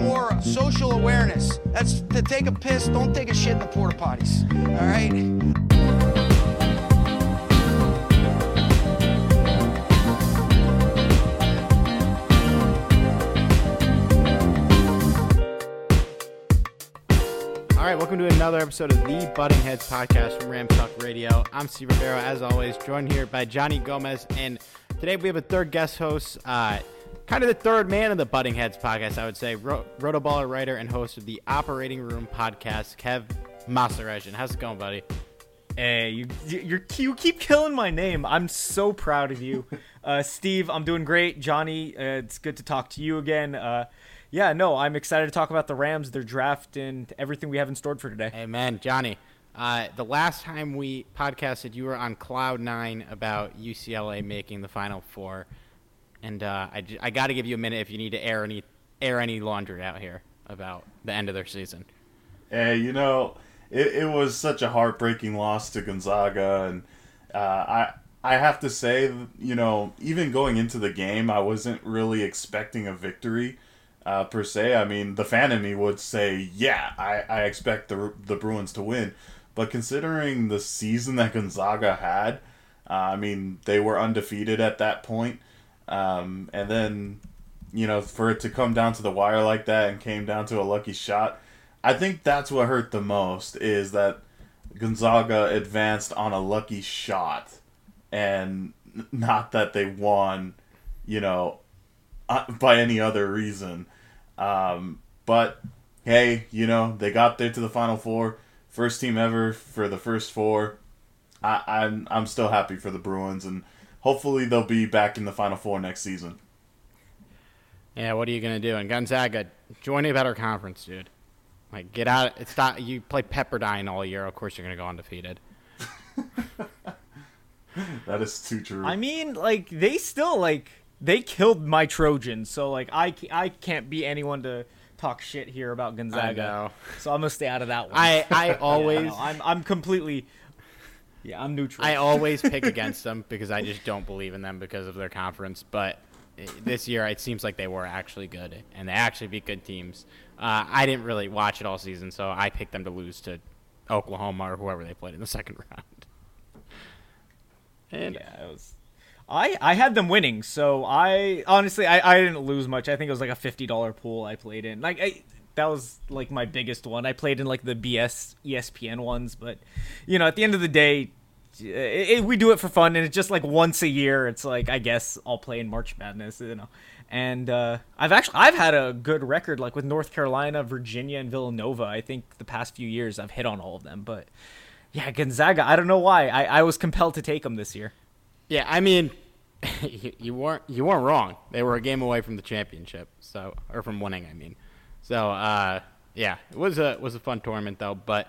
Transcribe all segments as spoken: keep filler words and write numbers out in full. More social awareness. That's to take a piss, don't take a shit in the porta potties. All right. All right, welcome to another episode of the Butting Heads podcast from Ram Talk Radio. I'm Steve Rivero, as always, joined here by Johnny Gomez, and today we have a third guest host, uh, kind of the third man of the Butting Heads podcast, I would say. Ro- Rotoballer writer and host of the Operating Room podcast, Kev Masaregin. How's it going, buddy? Hey, you you you keep killing my name. I'm so proud of you. uh, Steve, I'm doing great. Johnny, uh, it's good to talk to you again. Uh, yeah, no, I'm excited to talk about the Rams, their draft, and everything we have in store for today. Hey, man, Johnny, uh, the last time we podcasted, you were on cloud nine about U C L A making the Final Four. And uh, I, I got to give you a minute if you need to air any air any laundry out here about the end of their season. Hey, you know, it, it was such a heartbreaking loss to Gonzaga, and uh, I I have to say, you know, even going into the game, I wasn't really expecting a victory uh, per se. I mean, the fan in me would say, yeah, I, I expect the the Bruins to win, but considering the season that Gonzaga had, uh, I mean, they were undefeated at that point. Um, and then, you know, for it to come down to the wire like that and came down to a lucky shot, I think that's what hurt the most, is that Gonzaga advanced on a lucky shot and not that they won, you know, by any other reason. Um, but, hey, you know, they got there to the Final Four, first team ever for the first four. I, I'm, I'm still happy for the Bruins, and hopefully they'll be back in the Final Four next season. Yeah, what are you going to do? And Gonzaga, join a better conference, dude. Like, get out. It's not, you play Pepperdine all year. Of course you're going to go undefeated. That is too true. I mean, like, they still, like, they killed my Trojans. So, like, I, I can't be anyone to talk shit here about Gonzaga. So I'm going to stay out of that one. I, I always. Yeah, I I'm I'm completely... Yeah, I'm neutral. I always pick against them because I just don't believe in them because of their conference. But this year, it seems like they were actually good, and they actually beat good teams. Uh, I didn't really watch it all season, so I picked them to lose to Oklahoma or whoever they played in the second round. And yeah, it was. I, I had them winning, so I honestly I, I didn't lose much. I think it was like a fifty dollars pool I played in. Like I. That was, like, my biggest one. I played in, like, the B S E S P N ones, but, you know, at the end of the day, it, it, we do it for fun, and it's just like once a year. It's like, I guess I'll play in March Madness, you know. And uh, I've actually I've had a good record, like with North Carolina, Virginia, and Villanova. I think the past few years I've hit on all of them, but yeah, Gonzaga. I don't know why I, I was compelled to take them this year. Yeah, I mean, you, you weren't you weren't wrong. They were a game away from the championship, so or from winning. I mean, so uh, yeah, it was a was a fun tournament though. But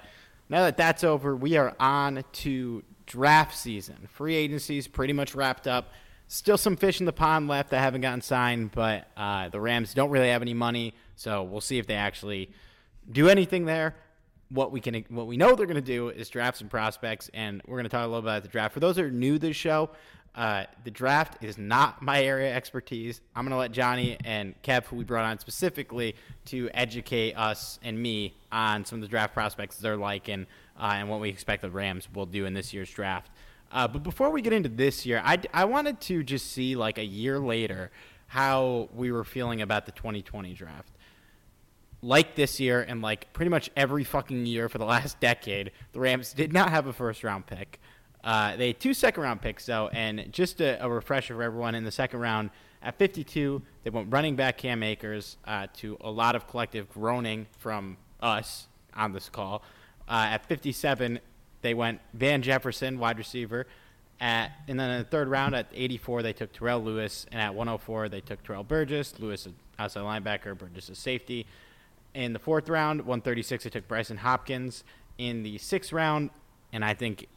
now that that's over, we are on to draft season. Free agency is pretty much wrapped up. Still some fish in the pond left that haven't gotten signed, but uh, the Rams don't really have any money, so we'll see if they actually do anything there. What we can, what we know they're going to do is draft some prospects, and we're going to talk a little about the draft. For those that are new to the show, uh, the draft is not my area of expertise. I'm going to let Johnny and Kev, who we brought on specifically to educate us and me on some of the draft prospects they're liking uh, and what we expect the Rams will do in this year's draft. Uh, but before we get into this year, I, I wanted to just see, like, a year later how we were feeling about the twenty twenty draft. Like this year and, like, pretty much every fucking year for the last decade, the Rams did not have a first-round pick. Uh, they had two second-round picks, though, and just a, a refresher for everyone, in the second round, at fifty-two, they went running back Cam Akers uh, to a lot of collective groaning from us on this call. Uh, at fifty-seven, they went Van Jefferson, wide receiver, at, and then in the third round at eighty-four they took Terrell Lewis, and at one oh four they took Terrell Burgess, Lewis outside linebacker, Burgess a safety. In the fourth round, one thirty-six they took Bryson Hopkins. In the sixth round, and I think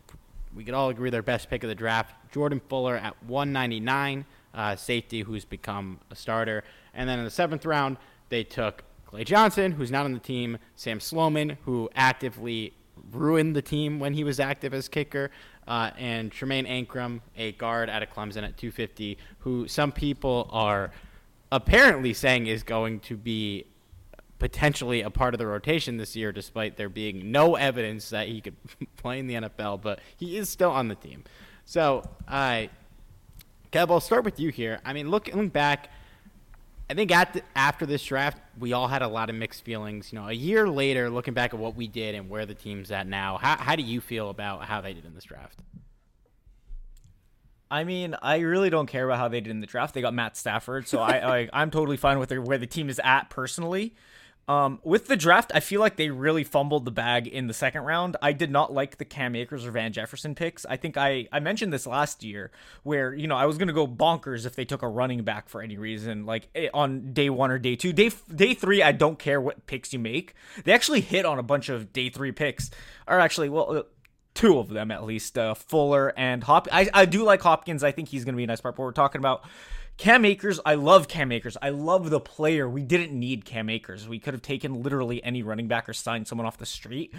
we could all agree their best pick of the draft, Jordan Fuller at one ninety-nine, uh, safety who's become a starter. And then in the seventh round they took Clay Johnson, who's not on the team, Sam Sloman, who actively ruined the team when he was active as kicker, uh, and Tremaine Anchrum, a guard out of Clemson at two fifty, who some people are apparently saying is going to be potentially a part of the rotation this year, despite there being no evidence that he could play in the N F L, but he is still on the team. So, uh, Kev, I'll start with you here. I mean, looking back, I think at the, after this draft, we all had a lot of mixed feelings. You know, a year later, looking back at what we did and where the team's at now, how how do you feel about how they did in this draft? I mean, I really don't care about how they did in the draft. They got Matt Stafford, so I, I I'm totally fine with where the team is at personally. Um, with the draft, I feel like they really fumbled the bag in the second round. I did not like the Cam Akers or Van Jefferson picks. I think I, I mentioned this last year where, you know, I was going to go bonkers if they took a running back for any reason, like on day one or day two. Day day three, I don't care what picks you make. They actually hit on a bunch of day three picks, or actually, well, two of them at least, uh, Fuller and Hop. I, I do like Hopkins. I think he's going to be a nice part, but we're talking about Cam Akers. I love Cam Akers. I love the player. We didn't need Cam Akers. We could have taken literally any running back or signed someone off the street,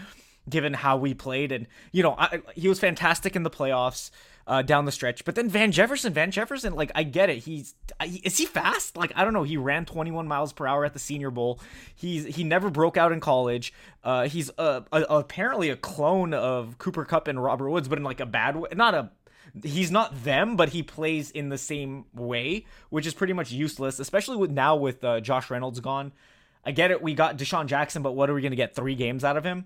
given how we played. And, you know, I, he was fantastic in the playoffs uh, down the stretch. But then Van Jefferson, Van Jefferson, like, I get it. He's is he fast? Like, I don't know. He ran twenty-one miles per hour at the Senior Bowl. He's he never broke out in college. Uh, he's a, a, apparently a clone of Cooper Kupp and Robert Woods, but in like a bad way, not a. He's not them, but he plays in the same way, which is pretty much useless, especially with now with uh, Josh Reynolds gone. I get it. We got Deshaun Jackson, but what are we going to get? Three games out of him?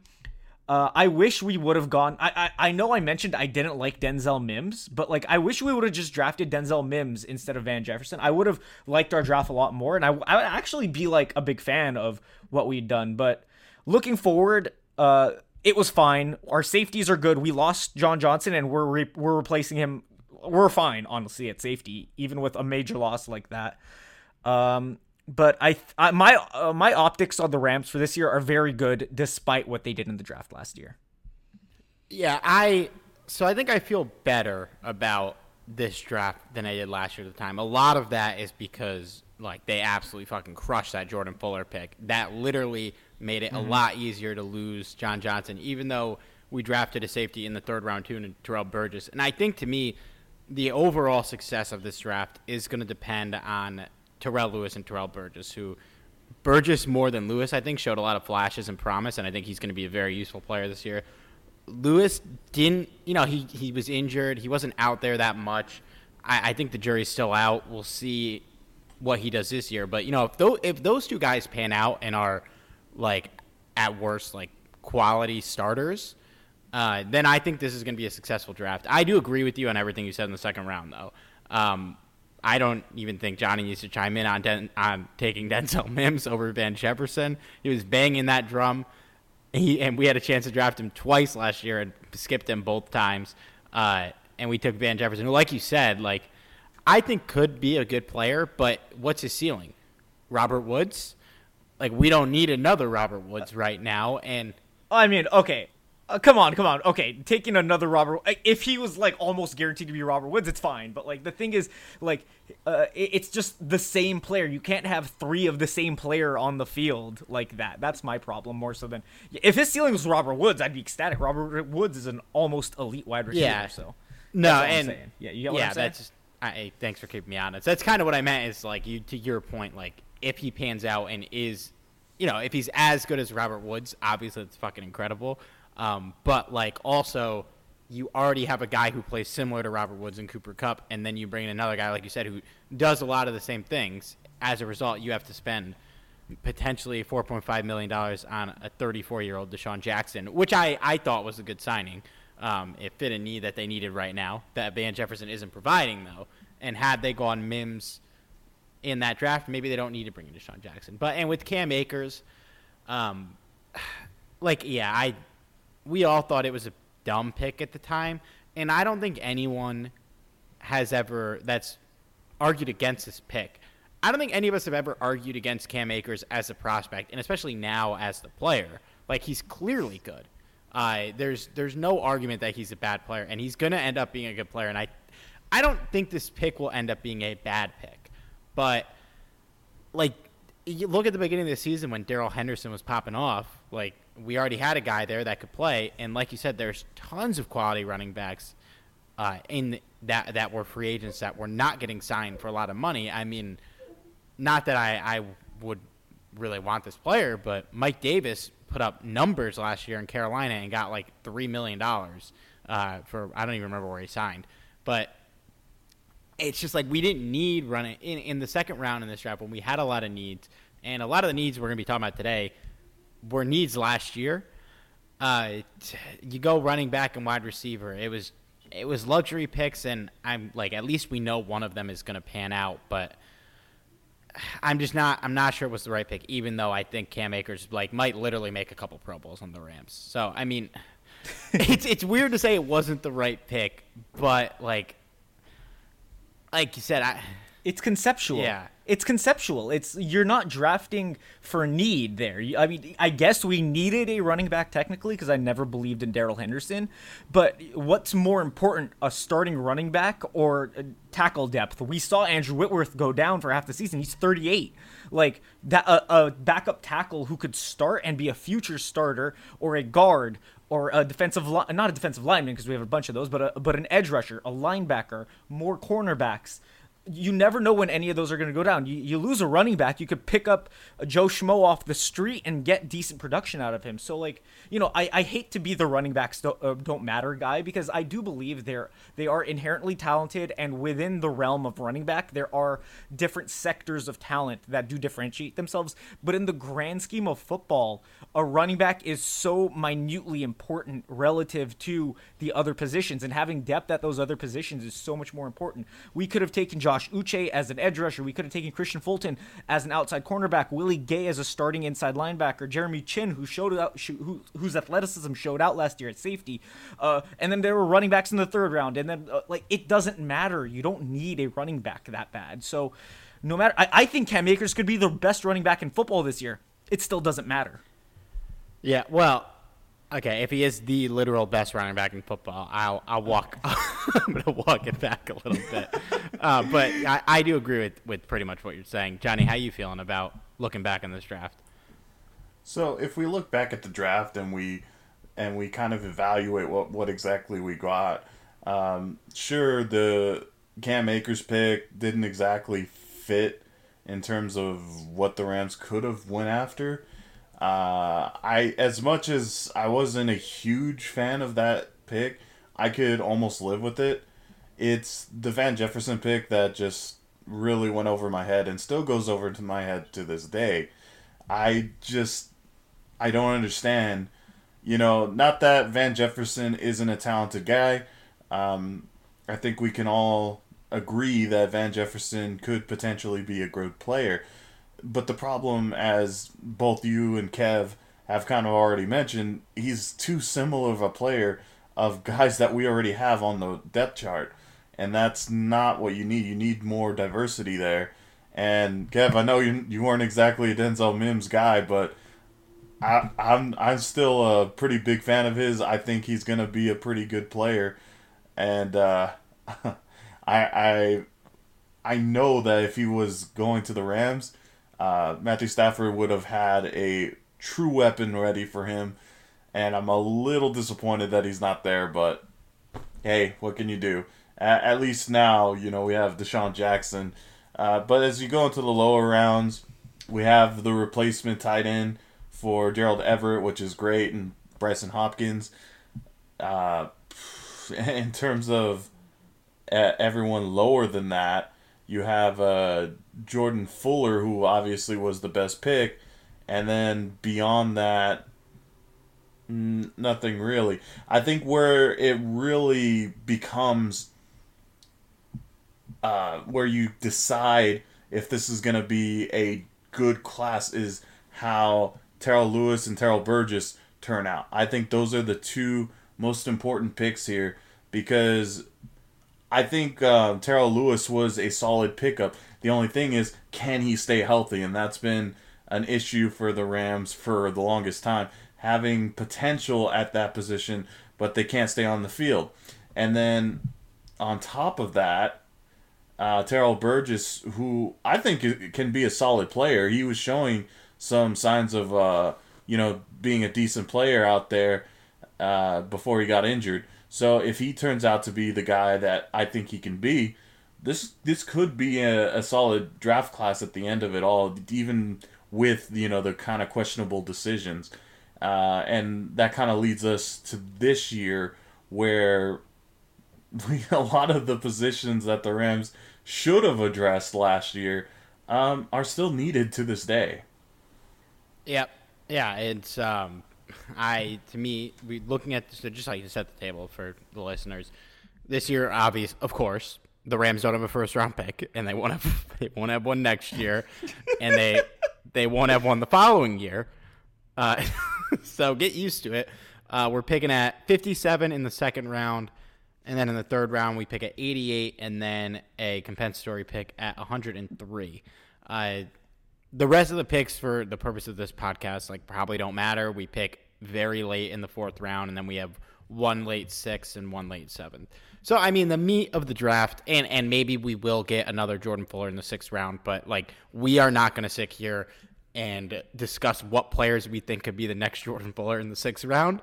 Uh, I wish we would have gone. I, I I know I mentioned I didn't like Denzel Mims, but like I wish we would have just drafted Denzel Mims instead of Van Jefferson. I would have liked our draft a lot more, and I, I would actually be like a big fan of what we'd done. But looking forward, uh, it was fine. Our safeties are good. We lost John Johnson, and we're re- we're replacing him. We're fine, honestly, at safety, even with a major loss like that. Um, but I, th- I my uh, my optics on the Rams for this year are very good, despite what they did in the draft last year. Yeah, I so I think I feel better about this draft than I did last year at the time. A lot of that is because like they absolutely fucking crushed that Jordan Fuller pick. That literally made it a mm-hmm. lot easier to lose John Johnson, even though we drafted a safety in the third round, too, and Terrell Burgess. And I think, to me, the overall success of this draft is going to depend on Terrell Lewis and Terrell Burgess, who Burgess more than Lewis, I think, showed a lot of flashes and promise, and I think he's going to be a very useful player this year. Lewis didn't, you know, he, he was injured. He wasn't out there that much. I, I think the jury's still out. We'll see what he does this year. But, you know, if, th- if those two guys pan out and are – like, at worst, like, quality starters, uh, then I think this is going to be a successful draft. I do agree with you on everything you said in the second round, though. Um, I don't even think Johnny needs to chime in on Den- on taking Denzel Mims over Van Jefferson. He was banging that drum. He, and we had a chance to draft him twice last year and skipped him both times. Uh, and we took Van Jefferson, who, like you said, like I think could be a good player, but what's his ceiling? Robert Woods? Like, we don't need another Robert Woods right now. And I mean, okay. Uh, come on, come on. Okay, taking another Robert... If he was, like, almost guaranteed to be Robert Woods, it's fine. But, like, the thing is, like, uh, it's just the same player. You can't have three of the same player on the field like that. That's my problem more so than... If his ceiling was Robert Woods, I'd be ecstatic. Robert Woods is an almost elite wide receiver, yeah. so... No, and... I'm yeah, you get what yeah, I'm saying? That's, I, thanks for keeping me honest. That's kind of what I meant is, like, you to your point, like, if he pans out and is... You know, if he's as good as Robert Woods, obviously it's fucking incredible. Um, but, like, also, you already have a guy who plays similar to Robert Woods and Cooper Kupp, and then you bring in another guy, like you said, who does a lot of the same things. As a result, you have to spend potentially four point five million dollars on a thirty-four-year-old Deshaun Jackson, which I, I thought was a good signing. Um, it fit a need that they needed right now that Van Jefferson isn't providing, though. And had they gone Mims in that draft, maybe they don't need to bring in Deshaun Jackson. But and with Cam Akers, um, like, yeah, I – we all thought it was a dumb pick at the time, and I don't think anyone has ever that's argued against this pick. I don't think any of us have ever argued against Cam Akers as a prospect, and especially now as the player. Like, he's clearly good. Uh, there's there's no argument that he's a bad player, and he's going to end up being a good player. And I, I don't think this pick will end up being a bad pick. But, like, you look at the beginning of the season when Darryl Henderson was popping off, like, we already had a guy there that could play. And like you said, there's tons of quality running backs uh, in that that were free agents that were not getting signed for a lot of money. I mean, not that I, I would really want this player, but Mike Davis put up numbers last year in Carolina and got like three million dollars uh, for – I don't even remember where he signed. But it's just like we didn't need running in, in the second round in this draft when we had a lot of needs. And a lot of the needs we're going to be talking about today – were needs last year. Uh, you go running back and wide receiver. It was it was luxury picks, and I'm like, at least we know one of them is going to pan out. But I'm just not I'm not sure it was the right pick, even though I think Cam Akers like might literally make a couple Pro Bowls on the Rams. So I mean, it's it's weird to say it wasn't the right pick, but like like you said, I it's conceptual. Yeah. It's conceptual. It's you're not drafting for need there. I mean, I guess we needed a running back technically because I never believed in Darryl Henderson. But what's more important, a starting running back or tackle depth? We saw Andrew Whitworth go down for half the season. He's thirty-eight. Like that, a, a backup tackle who could start and be a future starter, or a guard, or a defensive li- not a defensive lineman because we have a bunch of those, but a, but an edge rusher, a linebacker, more cornerbacks. You never know when any of those are going to go down. You, you lose a running back, you could pick up Joe Schmo off the street and get decent production out of him. So, like, you know, I, I hate to be the running backs don't, uh, don't matter guy because I do believe they're they are inherently talented, and within the realm of running back, there are different sectors of talent that do differentiate themselves. But in the grand scheme of football, a running back is so minutely important relative to the other positions, and having depth at those other positions is so much more important. We could have taken John Josh Uche as an edge rusher. We could have taken Christian Fulton as an outside cornerback, Willie Gay as a starting inside linebacker, Jeremy Chin, who showed out, who, whose athleticism showed out last year at safety. Uh, and then there were running backs in the third round. And then, uh, like, it doesn't matter. You don't need a running back that bad. So, no matter, I, I think Cam Akers could be the best running back in football this year. It still doesn't matter. Yeah, well, okay, if he is the literal best running back in football, I'll I'll walk. I'm gonna walk it back a little bit, uh, but I, I do agree with, with pretty much what you're saying, Johnny. How you feeling about looking back on this draft? So if we look back at the draft and we and we kind of evaluate what, what exactly we got, um, sure, the Cam Akers pick didn't exactly fit in terms of what the Rams could have went after. Uh, I as much as I wasn't a huge fan of that pick, I could almost live with it. It's the Van Jefferson pick that just really went over my head and still goes over to my head to this day. I just I don't understand You know, not that Van Jefferson isn't a talented guy. Um, I think we can all agree that Van Jefferson could potentially be a good player. But the problem, as both you and Kev have kind of already mentioned, he's too similar of a player of guys that we already have on the depth chart. And that's not what you need. You need more diversity there. And Kev, I know you you weren't exactly a Denzel Mims guy, but I, I'm I'm still a pretty big fan of his. I think he's gonna be a pretty good player, and uh, I I I know that if he was going to the Rams, uh, Matthew Stafford would have had a true weapon ready for him, and I'm a little disappointed that he's not there. But hey, what can you do? At, at least now, you know, we have Deshaun Jackson. Uh, but as you go into the lower rounds, we have the replacement tight end for Gerald Everett, which is great, and Bryson Hopkins. Uh, in terms of uh, everyone lower than that, you have uh, Jordan Fuller, who obviously was the best pick, and then beyond that, n- nothing really. I think where it really becomes Uh, where you decide if this is going to be a good class is how Terrell Lewis and Terrell Burgess turn out. I think those are the two most important picks here, because I think uh, Terrell Lewis was a solid pickup. The only thing is, can he stay healthy? And that's been an issue for the Rams for the longest time, having potential at that position, but they can't stay on the field. And then on top of that, Uh, Terrell Burgess, who I think can be a solid player. He was showing some signs of, uh, you know, being a decent player out there uh, before he got injured. So if he turns out to be the guy that I think he can be, this this could be a, a solid draft class at the end of it all, even with, you know, the kind of questionable decisions. Uh, and that kind of leads us to this year, where a lot of the positions that the Rams should have addressed last year um, are still needed to this day. Yep. Yeah, it's um, I to me, we looking at this, just how you set the table for the listeners. This year, obvious, of course, the Rams don't have a first round pick, and they won't have they won't have one next year, and they they won't have one the following year. Uh, so get used to it. Uh, we're picking at fifty-seven in the second round. And then in the third round, we pick at eighty-eight and then a compensatory pick at one hundred three. Uh, the rest of the picks for the purpose of this podcast like probably don't matter. We pick very late in the fourth round, and then we have one late sixth and one late seventh. So, I mean, the meat of the draft, and, and maybe we will get another Jordan Fuller in the sixth round, but like we are not going to sit here and discuss what players we think could be the next Jordan Fuller in the sixth round.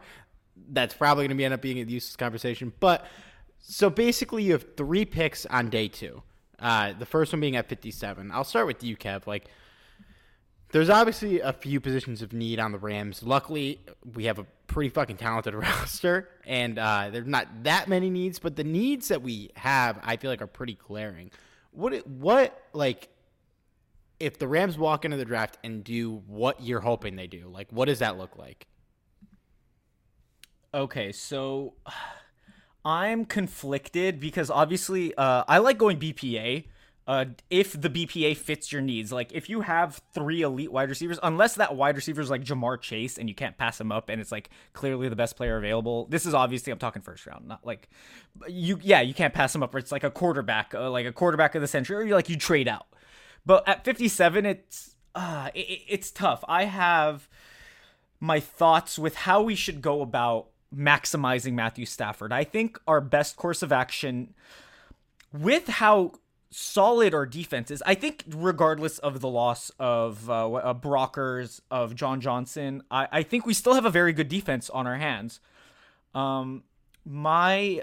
That's probably going to be end up being a useless conversation, but – so basically, you have three picks on day two. Uh, the first one being at fifty-seven. I'll start with you, Kev. Like, there's obviously a few positions of need on the Rams. Luckily, we have a pretty fucking talented roster, and uh, there's not that many needs. But the needs that we have, I feel like, are pretty glaring. What, what, like, if the Rams walk into the draft and do what you're hoping they do, like, what does that look like? Okay, so I'm conflicted because obviously uh, I like going B P A uh, if the B P A fits your needs. Like if you have three elite wide receivers, unless that wide receiver is like Jamar Chase and you can't pass him up and it's like clearly the best player available. This is obviously, I'm talking first round, not like you, yeah, you can't pass him up. Or it's like a quarterback, uh, like a quarterback of the century, or you like you trade out. But at fifty-seven, it's, uh, it, it's tough. I have my thoughts with how we should go about maximizing Matthew Stafford. I think our best course of action with how solid our defense is, I think regardless of the loss of uh, uh, Brockers, of John Johnson, I, I think we still have a very good defense on our hands. Um, my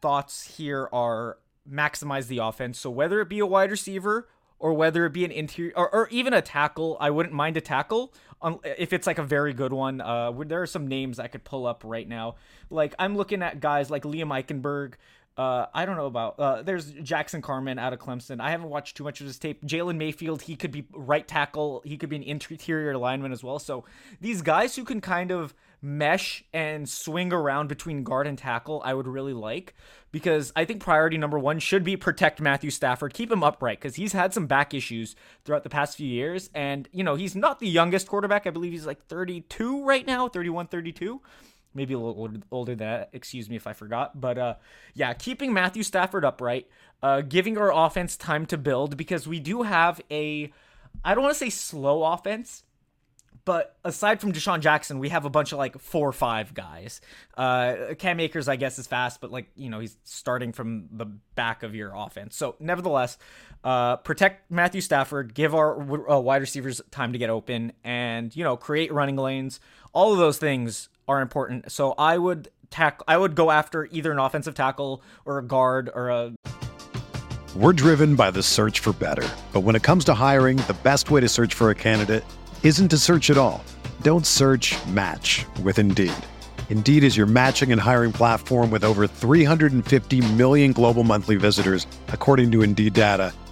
thoughts here are maximize the offense. So whether it be a wide receiver or whether it be an interior or, or even a tackle, I wouldn't mind a tackle. Um, if it's like a very good one, uh, there are some names I could pull up right now. Like I'm looking at guys like Liam Eichenberg. Uh, I don't know about, uh, there's Jackson Carman out of Clemson. I haven't watched too much of his tape. Jalen Mayfield, he could be right tackle. He could be an interior lineman as well. So these guys who can kind of mesh and swing around between guard and tackle, I would really like, because I think priority number one should be protect Matthew Stafford, keep him upright, because he's had some back issues throughout the past few years. And, you know, he's not the youngest quarterback. I believe he's like thirty-two right now, thirty-one, thirty-two. Maybe a little older, older than that. Excuse me if I forgot. But uh, yeah, keeping Matthew Stafford upright, uh, giving our offense time to build, because we do have a, I don't want to say slow offense, but aside from Deshaun Jackson, we have a bunch of like four or five guys. Uh, Cam Akers, I guess, is fast, but like, you know, he's starting from the back of your offense. So nevertheless, uh, protect Matthew Stafford, give our uh, wide receivers time to get open, and, you know, create running lanes. All of those things are important. So I would tack, I would go after either an offensive tackle or a guard or a... We're driven by the search for better, but when it comes to hiring, the best way to search for a candidate isn't to search at all. Don't search, match with Indeed. Indeed is your matching and hiring platform with over three hundred fifty million global monthly visitors, according to Indeed data,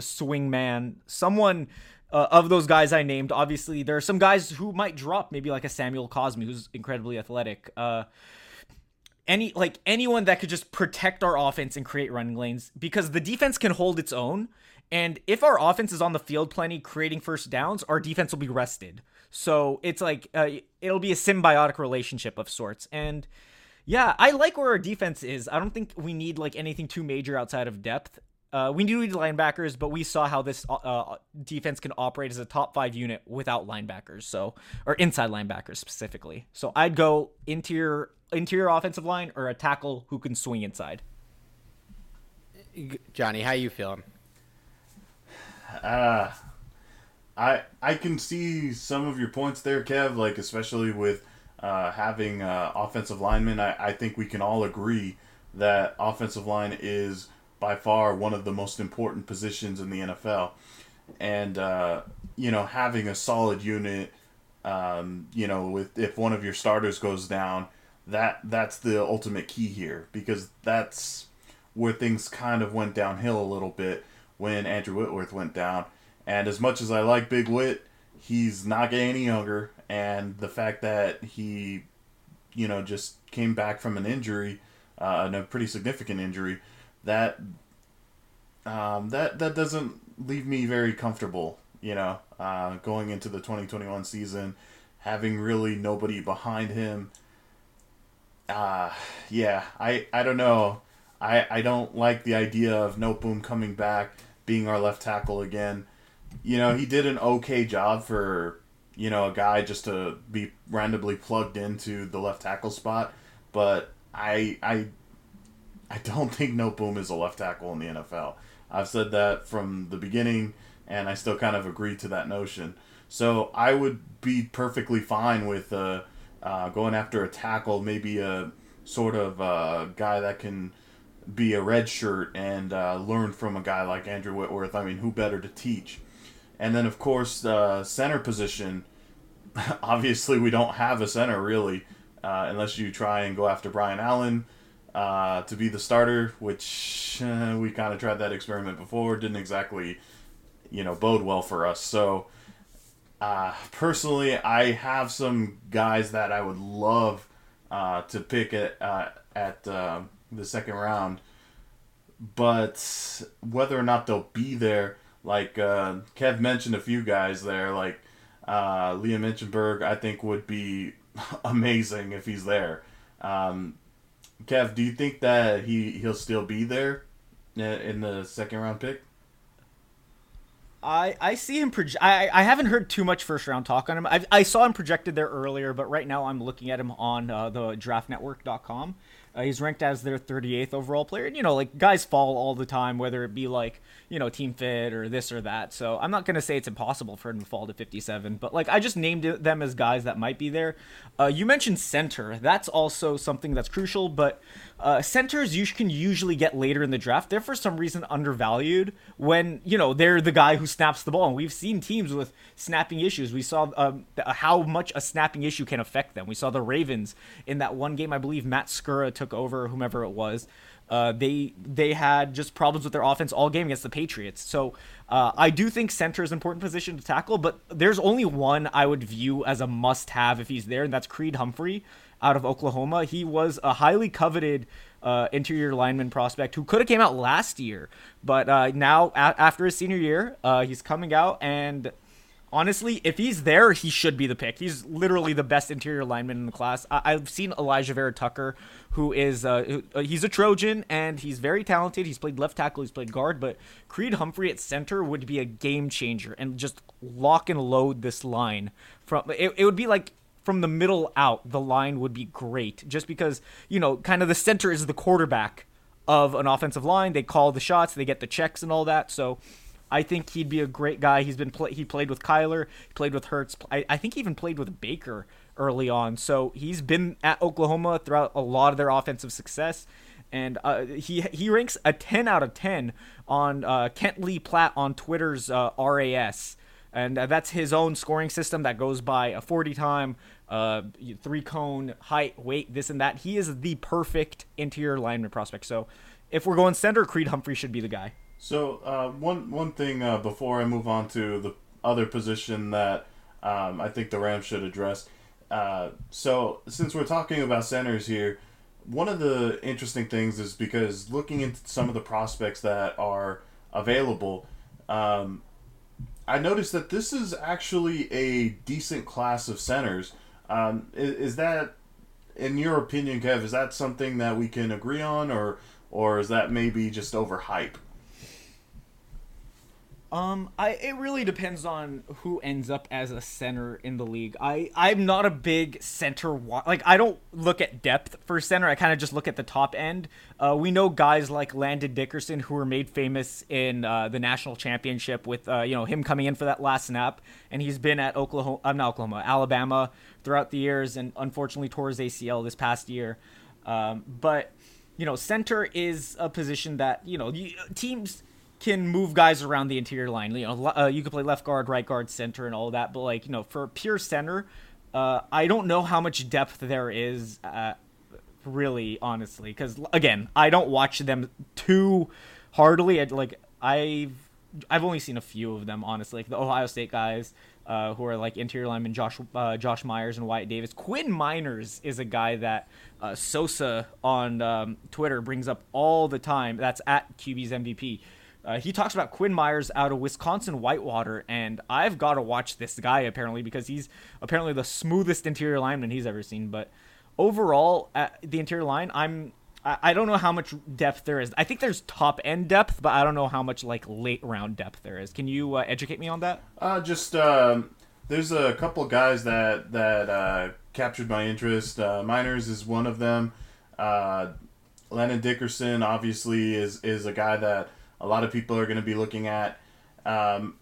Swingman, someone... Uh, of those guys I named, obviously, there are some guys who might drop, maybe like a Samuel Cosmi, who's incredibly athletic. Uh, any like anyone that could just protect our offense and create running lanes, because the defense can hold its own. And if our offense is on the field plenty creating first downs, our defense will be rested. So it's like uh, it'll be a symbiotic relationship of sorts. And yeah, I like where our defense is. I don't think we need like anything too major outside of depth. Uh, we do need linebackers, but we saw how this uh, defense can operate as a top five unit without linebackers, so or inside linebackers specifically. So I'd go interior interior offensive line or a tackle who can swing inside. Johnny, how you feeling? Uh, I I can see some of your points there, Kev. Like especially with uh, having uh, offensive linemen, I, I think we can all agree that offensive line is by far one of the most important positions in the N F L. And, uh, you know, having a solid unit, um, you know, with if one of your starters goes down, that that's the ultimate key here, because that's where things kind of went downhill a little bit when Andrew Whitworth went down. And as much as I like Big Whit, he's not getting any younger. And the fact that he, you know, just came back from an injury, uh, and a pretty significant injury, That, um, that that doesn't leave me very comfortable, you know, uh, going into the twenty twenty-one season, having really nobody behind him. Uh, yeah, I, I don't know. I, I don't like the idea of Noteboom coming back, being our left tackle again. You know, he did an okay job for, you know, a guy just to be randomly plugged into the left tackle spot, but I... I I don't think Noteboom is a left tackle in the N F L. I've said that from the beginning, and I still kind of agree to that notion. So I would be perfectly fine with uh, uh, going after a tackle, maybe a sort of uh, guy that can be a red shirt and uh, learn from a guy like Andrew Whitworth. I mean, who better to teach? And then, of course, uh, center position. Obviously, we don't have a center, really, uh, unless you try and go after Brian Allen, Uh, to be the starter, which uh, we kind of tried that experiment before. Didn't exactly, you know, bode well for us. So, uh, personally, I have some guys that I would love uh, to pick at, uh, at uh, the second round. But whether or not they'll be there, like uh, Kev mentioned a few guys there, like uh, Liam Eichenberg, I think would be amazing if he's there. Um Kev, do you think that he, he'll still be there in the second round pick? I, I see him proje- I I haven't heard too much first round talk on him. I I saw him projected there earlier, but right now I'm looking at him on uh, the draft network dot com. Uh, he's ranked as their thirty-eighth overall player. And, you know, like, guys fall all the time, whether it be like, you know, team fit or this or that. So I'm not going to say it's impossible for him to fall to fifty-seven, but like, I just named them as guys that might be there. Uh, you mentioned center. That's also something that's crucial, but uh, centers you can usually get later in the draft. They're for some reason undervalued when, you know, they're the guy who snaps the ball. And we've seen teams with snapping issues. We saw um, th- how much a snapping issue can affect them. We saw the Ravens in that one game, I believe Matt Skura took over, whomever it was. Uh, they they had just problems with their offense all game against the Patriots. So uh, I do think center is an important position to tackle, but there's only one I would view as a must-have if he's there, and that's Creed Humphrey out of Oklahoma. He was a highly coveted uh, interior lineman prospect who could have came out last year, but uh, now a- after his senior year, uh, he's coming out, and honestly, if he's there, he should be the pick. He's literally the best interior lineman in the class. I- I've seen Elijah Vera Tucker, who is uh, he's a Trojan, and he's very talented. He's played left tackle, he's played guard, but Creed Humphrey at center would be a game changer and just lock and load this line. From it, it would be like from the middle out, the line would be great, just because, you know, kind of the center is the quarterback of an offensive line. They call the shots, they get the checks and all that, so I think he'd be a great guy. He's been play- he played with Kyler, he played with Hurts. I, I think he even played with Baker early on. So he's been at Oklahoma throughout a lot of their offensive success. And uh, he he ranks a ten out of ten on uh, Kent Lee Platt on Twitter's uh, R A S. And uh, that's his own scoring system that goes by a forty-time, uh, three-cone, height, weight, this and that. He is the perfect interior lineman prospect. So if we're going center, Creed Humphrey should be the guy. So uh, one one thing uh, before I move on to the other position that um, I think the Rams should address. Uh, so since we're talking about centers here, one of the interesting things is because looking into some of the prospects that are available, um, I noticed that this is actually a decent class of centers. Um, is, is that, in your opinion, Kev, is that something that we can agree on, or or is that maybe just overhype? Um, I it really depends on who ends up as a center in the league. I, I'm not a big center, wa- like, I don't look at depth for center. I kind of just look at the top end. Uh, we know guys like Landon Dickerson, who were made famous in uh, the national championship with, uh, you know, him coming in for that last snap. And he's been at Oklahoma, I'm uh, not Oklahoma, Alabama throughout the years, and unfortunately tore his A C L this past year. Um, but, you know, center is a position that, you know, teams can move guys around the interior line. You know, uh, you can play left guard, right guard, center, and all that. But like, you know, for pure center, uh, I don't know how much depth there is, uh, really, honestly. Because again, I don't watch them too hardly. I, like I've I've only seen a few of them, honestly. Like the Ohio State guys, uh, who are like interior linemen, Josh uh, Josh Myers and Wyatt Davis. Quinn Miners is a guy that uh, Sosa on um, Twitter brings up all the time. That's at Q B's M V P. Uh, he talks about Quinn Miners out of Wisconsin Whitewater, and I've got to watch this guy apparently because he's apparently the smoothest interior lineman he's ever seen. But overall, at the interior line, I'm I don't know how much depth there is. I think there's top end depth, but I don't know how much like late round depth there is. Can you uh, educate me on that? Uh, just um, there's a couple guys that that uh, captured my interest. Uh, Miners is one of them. Uh, Landon Dickerson obviously is is a guy that a lot of people are going to be looking at. Um,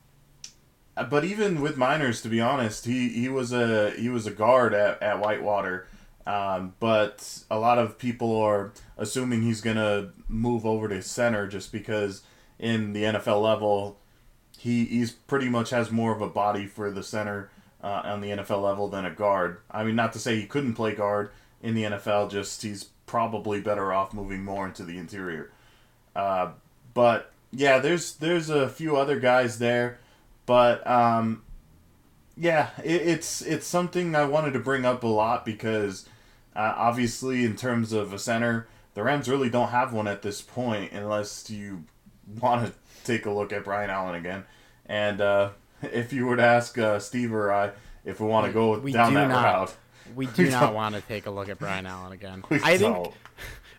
but even with Miners, to be honest, he, he was a he was a guard at, at Whitewater. Um, but a lot of people are assuming he's going to move over to center just because in the N F L level, he he's pretty much has more of a body for the center uh, on the N F L level than a guard. I mean, not to say he couldn't play guard in the N F L, just he's probably better off moving more into the interior. Uh But, yeah, there's there's a few other guys there. But, um, yeah, it, it's it's something I wanted to bring up a lot because, uh, obviously, in terms of a center, the Rams really don't have one at this point unless you want to take a look at Brian Allen again. And uh, if you were to ask uh, Steve or I if we want to go we down do that not, route. We do we not want to take a look at Brian Allen again. I think...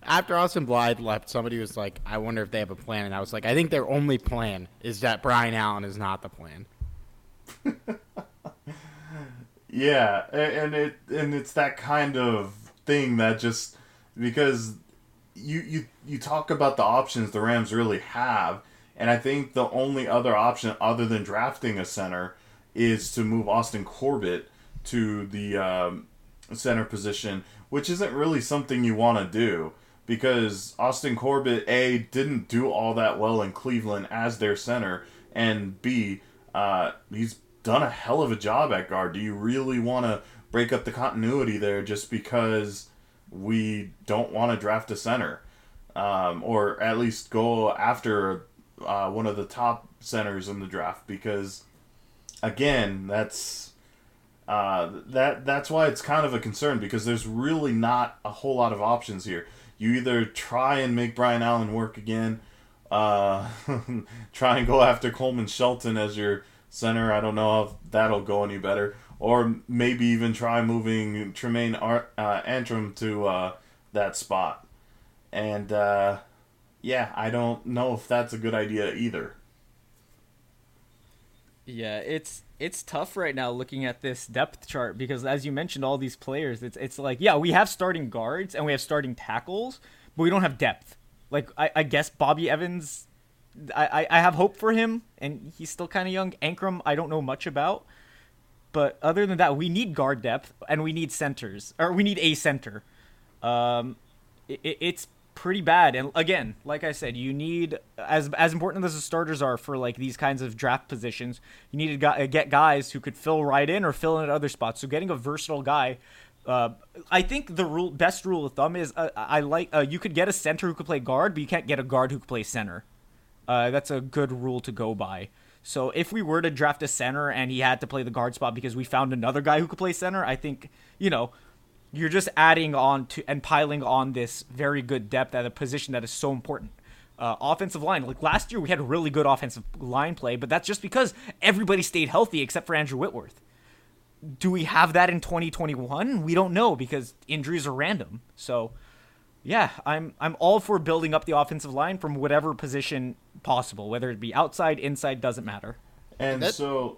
after Austin Blythe left, somebody was like, I wonder if they have a plan. And I was like, I think their only plan is that Brian Allen is not the plan. Yeah, and it and it's that kind of thing that just, because you, you you talk about the options the Rams really have, and I think the only other option other than drafting a center is to move Austin Corbett to the um, center position, which isn't really something you want to do, because Austin Corbett, A, didn't do all that well in Cleveland as their center, and B, uh, he's done a hell of a job at guard. Do you really want to break up the continuity there just because we don't want to draft a center, um, or at least go after uh, one of the top centers in the draft? Because again, that's uh, that that's why it's kind of a concern, because there's really not a whole lot of options here. You either try and make Brian Allen work again, uh, try and go after Coleman Shelton as your center. I don't know if that'll go any better. Or maybe even try moving Tremaine Ar- uh, Anchrum to uh, that spot. And, uh, yeah, I don't know if that's a good idea either. Yeah, it's it's tough right now looking at this depth chart, because, as you mentioned, all these players, it's it's like, yeah, we have starting guards and we have starting tackles, but we don't have depth. Like, I, I guess Bobby Evans... I, I have hope for him, and he's still kind of young. Anchrum, I don't know much about. But other than that, we need guard depth, and we need centers. Or we need a center. Um, it, it's pretty bad. And again, like I said, you need, as as important as the starters are for like these kinds of draft positions, you need to get guys who could fill right in or fill in at other spots. So getting a versatile guy... Uh, I think the rule, best rule of thumb is uh, I like uh, you could get a center who could play guard, but you can't get a guard who could play center. Uh, that's a good rule to go by. So if we were to draft a center and he had to play the guard spot because we found another guy who could play center, I think, you know, you're just adding on to and piling on this very good depth at a position that is so important. Uh, offensive line. Like last year, we had really good offensive line play, but that's just because everybody stayed healthy except for Andrew Whitworth. Do we have that in twenty twenty-one? We don't know, because injuries are random. So... yeah, I'm I'm all for building up the offensive line from whatever position possible, whether it be outside, inside, doesn't matter. And that, so,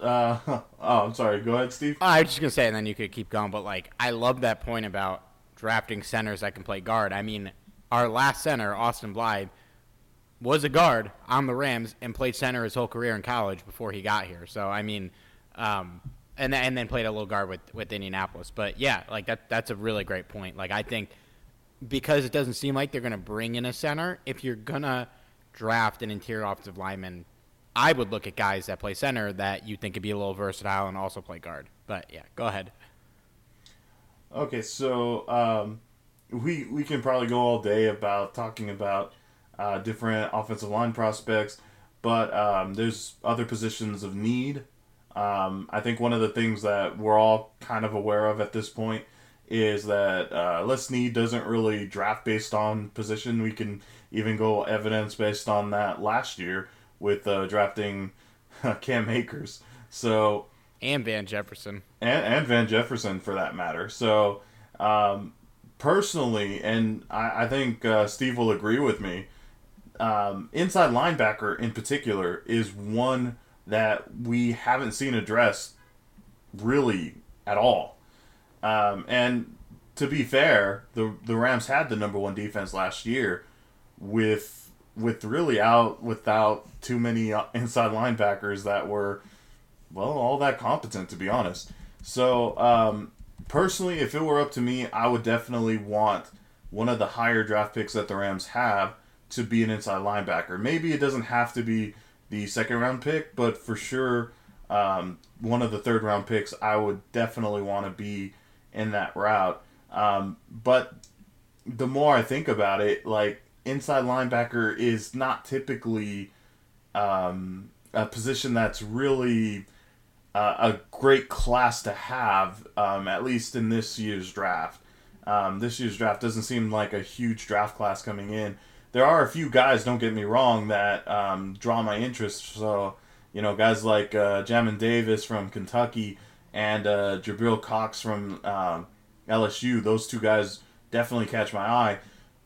uh, oh, I'm sorry. Go ahead, Steve. I was just gonna say, and then you could keep going. But like, I love that point about drafting centers that can play guard. I mean, our last center, Austin Blythe, was a guard on the Rams and played center his whole career in college before he got here. So I mean, um, and and then played a little guard with with Indianapolis. But yeah, like that that's a really great point. Like I think. Because it doesn't seem like they're going to bring in a center, if you're going to draft an interior offensive lineman, I would look at guys that play center that you think could be a little versatile and also play guard. But, yeah, go ahead. Okay, so um, we we can probably go all day about talking about uh, different offensive line prospects, but um, there's other positions of need. Um, I think one of the things that we're all kind of aware of at this point is that uh, Lesney doesn't really draft based on position. We can even go evidence based on that last year with uh, drafting Cam Akers. So and Van Jefferson. And, and Van Jefferson, for that matter. So um, personally, and I, I think uh, Steve will agree with me, um, inside linebacker in particular is one that we haven't seen addressed really at all. Um, and to be fair, the the Rams had the number one defense last year, with with really out without too many inside linebackers that were, well, all that competent, to be honest. So um, personally, if it were up to me, I would definitely want one of the higher draft picks that the Rams have to be an inside linebacker. Maybe it doesn't have to be the second round pick, but for sure, um, one of the third round picks, I would definitely want to be in that route. Um, but the more I think about it, like, inside linebacker is not typically um, a position that's really uh, a great class to have, um, at least in this year's draft. Um, this year's draft doesn't seem like a huge draft class coming in. There are a few guys, don't get me wrong, that um, draw my interest. So, you know, guys like uh, Jamin Davis from Kentucky, and uh, Jabril Cox from um, L S U, those two guys definitely catch my eye.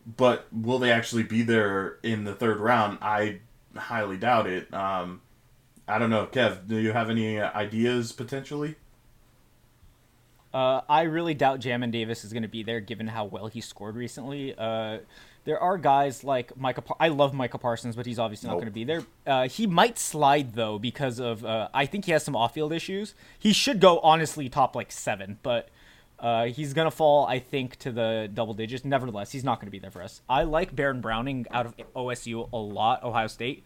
but will they actually be there in the third round? I highly doubt it. Um, I don't know. Kev, do you have any ideas potentially? Uh, I really doubt Jamin Davis is going to be there given how well he scored recently. Uh, there are guys like Micah. Par- I love Micah Parsons, but he's obviously nope. not going to be there. Uh, he might slide, though, because of uh, I think he has some off-field issues. He should go, honestly, top like seven, but uh, he's going to fall, I think, to the double digits. Nevertheless, he's not going to be there for us. I like Baron Browning out of O S U a lot, Ohio State.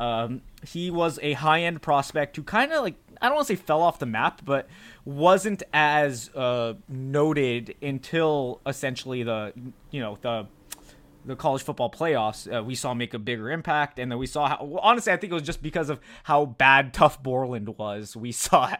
Um, he was a high-end prospect who kind of like, I don't want to say fell off the map, but wasn't as uh, noted until essentially the, you know, the the college football playoffs. Uh, we saw him make a bigger impact, and then we saw how, well, honestly, I think it was just because of how bad Tuff Borland was. We saw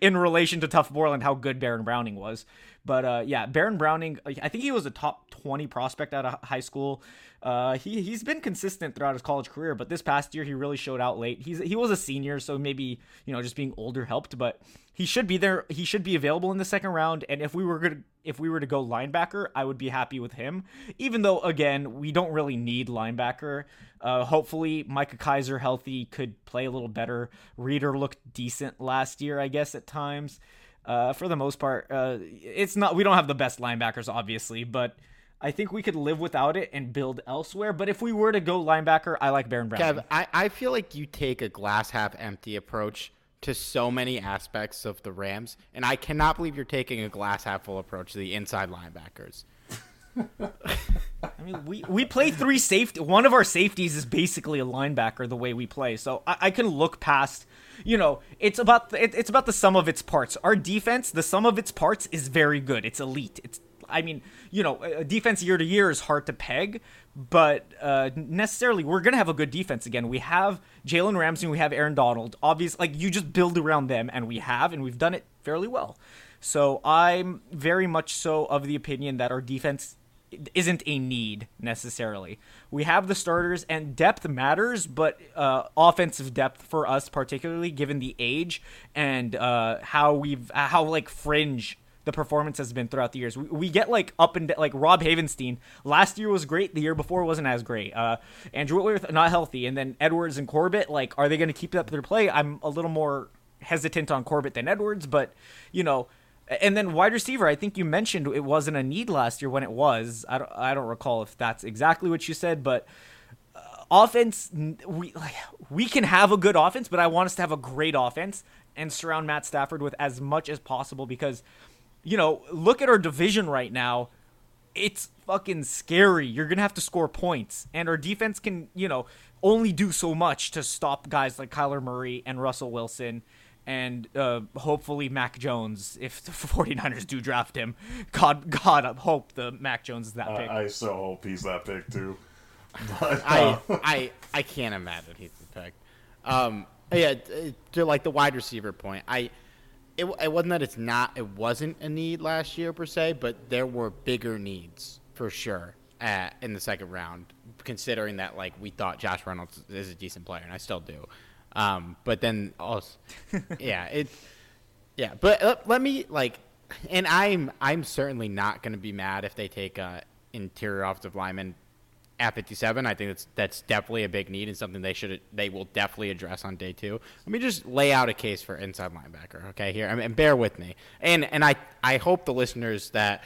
in relation to Tuff Borland how good Baron Browning was. But uh, yeah, Baron Browning, I think he was a top twenty prospect out of high school. Uh, he, he's been consistent throughout his college career, but this past year he really showed out late. He's he was a senior, so maybe, you know, just being older helped, but he should be there. He should be available in the second round. And if we were going to, if we were to go linebacker, I would be happy with him, even though, again, we don't really need linebacker. Uh, hopefully Micah Kaiser healthy could play a little better. Reader looked decent last year, I guess, at times. Uh, for the most part, uh, it's not, we don't have the best linebackers, obviously, but I think we could live without it and build elsewhere. But if we were to go linebacker, I like Baron Brown. Kev, I, I feel like you take a glass half empty approach to so many aspects of the Rams, and I cannot believe you're taking a glass half full approach to the inside linebackers. I mean, we, we play three safety. One of our safeties is basically a linebacker the way we play. So I, I can look past, you know, it's about the, it, it's about the sum of its parts. Our defense, the sum of its parts is very good. It's elite. It's, I mean, you know, a defense year to year is hard to peg, but uh, necessarily we're going to have a good defense again. We have Jalen Ramsey, we have Aaron Donald. Obviously, like, you just build around them, and we have, and we've done it fairly well. So I'm very much so of the opinion that our defense isn't a need necessarily. We have the starters, and depth matters, but uh, offensive depth for us, particularly given the age and uh, how we've how like fringe the performance has been throughout the years. We, we get like up and like Rob Havenstein last year was great. The year before wasn't as great. Uh, Andrew Whitworth not healthy, and then Edwards and Corbett. Like, are they going to keep up their play? I'm a little more hesitant on Corbett than Edwards, but you know. And then wide receiver, I think you mentioned it wasn't a need last year when it was. I don't, I don't recall if that's exactly what you said, but uh, offense, we like, we can have a good offense, but I want us to have a great offense and surround Matt Stafford with as much as possible because, you know, look at our division right now. It's fucking scary. You're going to have to score points, and our defense can, you know, only do so much to stop guys like Kyler Murray and Russell Wilson. And uh, hopefully Mac Jones, if the 49ers do draft him. God, God, I hope the Mac Jones is that pick. Uh, I so hope he's that pick, too. But, uh... I, I I can't imagine he's the pick. Um, yeah, to like the wide receiver point, I it, it wasn't that it's not, it wasn't a need last year, per se, but there were bigger needs, for sure, at, in the second round, considering that, like, we thought Josh Reynolds is a decent player, and I still do. Um, but then also, yeah, it, yeah, but uh, let me like, and I'm, I'm certainly not going to be mad if they take a interior offensive lineman at fifty-seven. I think that's, that's definitely a big need and something they should, they will definitely address on day two. Let me just lay out a case for inside linebacker. Okay. Here, I mean, and bear with me. And, and I, I hope the listeners that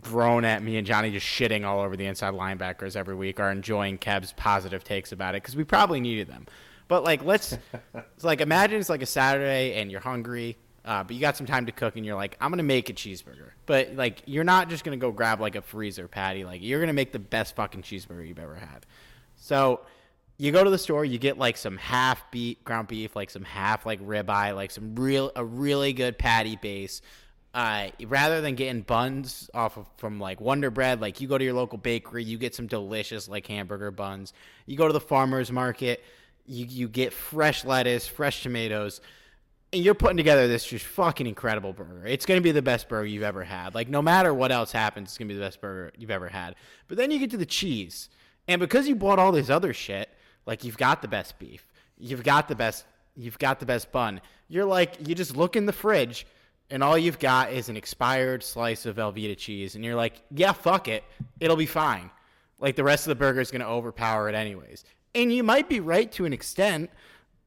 groan at me and Johnny just shitting all over the inside linebackers every week are enjoying Kev's positive takes about it. Cause we probably needed them. But, like, let's – like, imagine it's, like, a Saturday and you're hungry, uh, but you got some time to cook and you're like, I'm going to make a cheeseburger. But, like, you're not just going to go grab, like, a freezer patty. Like, you're going to make the best fucking cheeseburger you've ever had. So you go to the store. You get, like, some half beef, ground beef, like, some half, like, ribeye, like, some real – a really good patty base. Uh, rather than getting buns off of from like Wonder Bread, like, you go to your local bakery. You get some delicious, like, hamburger buns. You go to the farmer's market. You you get fresh lettuce, fresh tomatoes, and you're putting together this just fucking incredible burger. It's going to be the best burger you've ever had. Like, no matter what else happens, it's going to be the best burger you've ever had. But then you get to the cheese. And because you bought all this other shit, like, you've got the best beef. You've got the best you've got the best bun. You're like, you just look in the fridge, and all you've got is an expired slice of Velveeta cheese. And you're like, yeah, fuck it. It'll be fine. Like, the rest of the burger is going to overpower it anyways. And you might be right to an extent,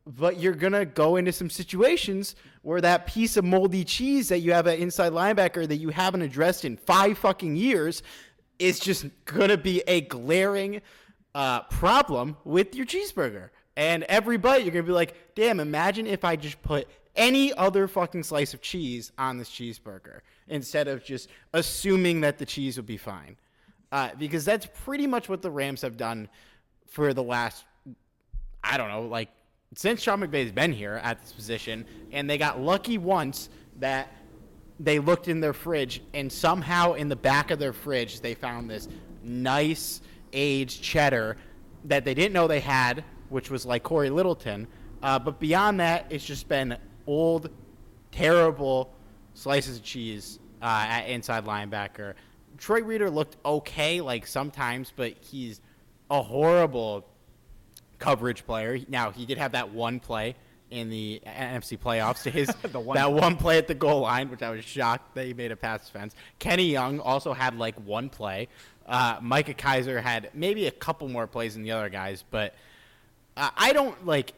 but you're going to go into some situations where that piece of moldy cheese that you have at inside linebacker that you haven't addressed in five fucking years is just going to be a glaring uh, problem with your cheeseburger. And every bite, you're going to be like, damn, imagine if I just put any other fucking slice of cheese on this cheeseburger instead of just assuming that the cheese would be fine. Uh, because that's pretty much what the Rams have done for the last, I don't know, like, since Sean McVay's been here at this position, and they got lucky once that they looked in their fridge, and somehow in the back of their fridge they found this nice aged cheddar that they didn't know they had, which was like Corey Littleton. Uh, but beyond that, it's just been old, terrible slices of cheese uh, at inside linebacker. Troy Reader looked okay, like, sometimes, but he's a horrible coverage player. Now, he did have that one play in the N F C playoffs, his the one that play. one play at the goal line, which I was shocked that he made a pass defense. Kenny Young also had, like, one play. Uh, Micah Kaiser had maybe a couple more plays than the other guys, but uh, I don't, like,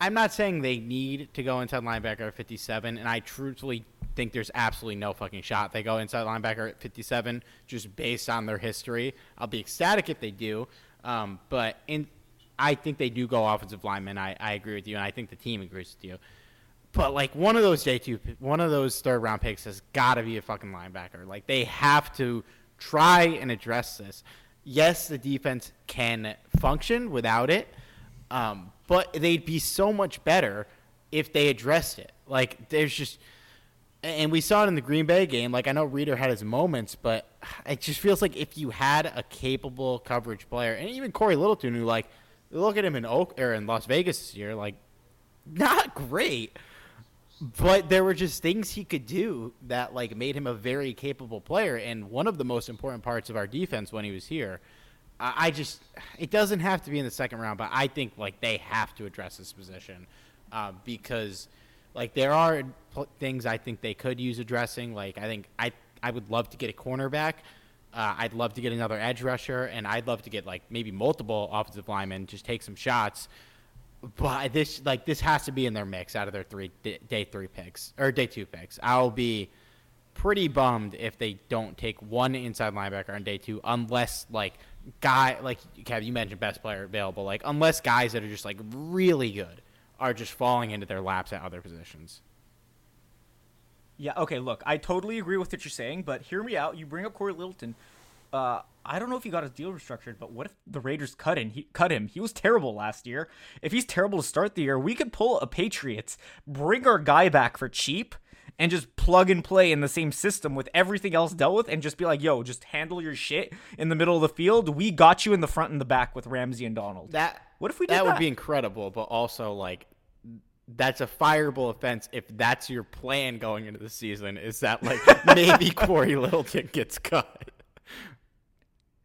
I'm not saying they need to go inside linebacker at fifty-seven, and I truthfully think there's absolutely no fucking shot they go inside linebacker at fifty-seven just based on their history. I'll be ecstatic if they do, um, but in I think they do go offensive lineman. I, I agree with you, and I think the team agrees with you. But, like, one of those day two, one of those third-round picks has got to be a fucking linebacker. Like, they have to try and address this. Yes, the defense can function without it, um, but they'd be so much better if they addressed it. Like, there's just – and we saw it in the Green Bay game. Like, I know Reader had his moments, but it just feels like if you had a capable coverage player, and even Corey Littleton, who, like, look at him in Oak or in Las Vegas this year, like, not great, but there were just things he could do that, like, made him a very capable player and one of the most important parts of our defense when he was here. I just, it doesn't have to be in the second round, but I think, like, they have to address this position uh, because, like, there are pl- things I think they could use addressing. Like, I think I I would love to get a cornerback. Uh, I'd love to get another edge rusher, and I'd love to get, like, maybe multiple offensive linemen, just take some shots. But this, like, this has to be in their mix out of their three day three picks or day two picks. I'll be pretty bummed if they don't take one inside linebacker on day two, unless, like, guy, like, Kev, you mentioned best player available, like, unless guys that are just, like, really good are just falling into their laps at other positions. Yeah, okay, look, I totally agree with what you're saying, but hear me out. You bring up Corey Littleton. Uh, I don't know if he got his deal restructured, but what if the Raiders cut him? He, cut him? He was terrible last year. If he's terrible to start the year, we could pull a Patriots, bring our guy back for cheap, and just plug and play in the same system with everything else dealt with and just be like, yo, just handle your shit in the middle of the field. We got you in the front and the back with Ramsey and Donald. That, what if we did that? That would be incredible, but also, like, that's a fireable offense if that's your plan going into the season, is that, like, maybe Corey Littleton gets cut.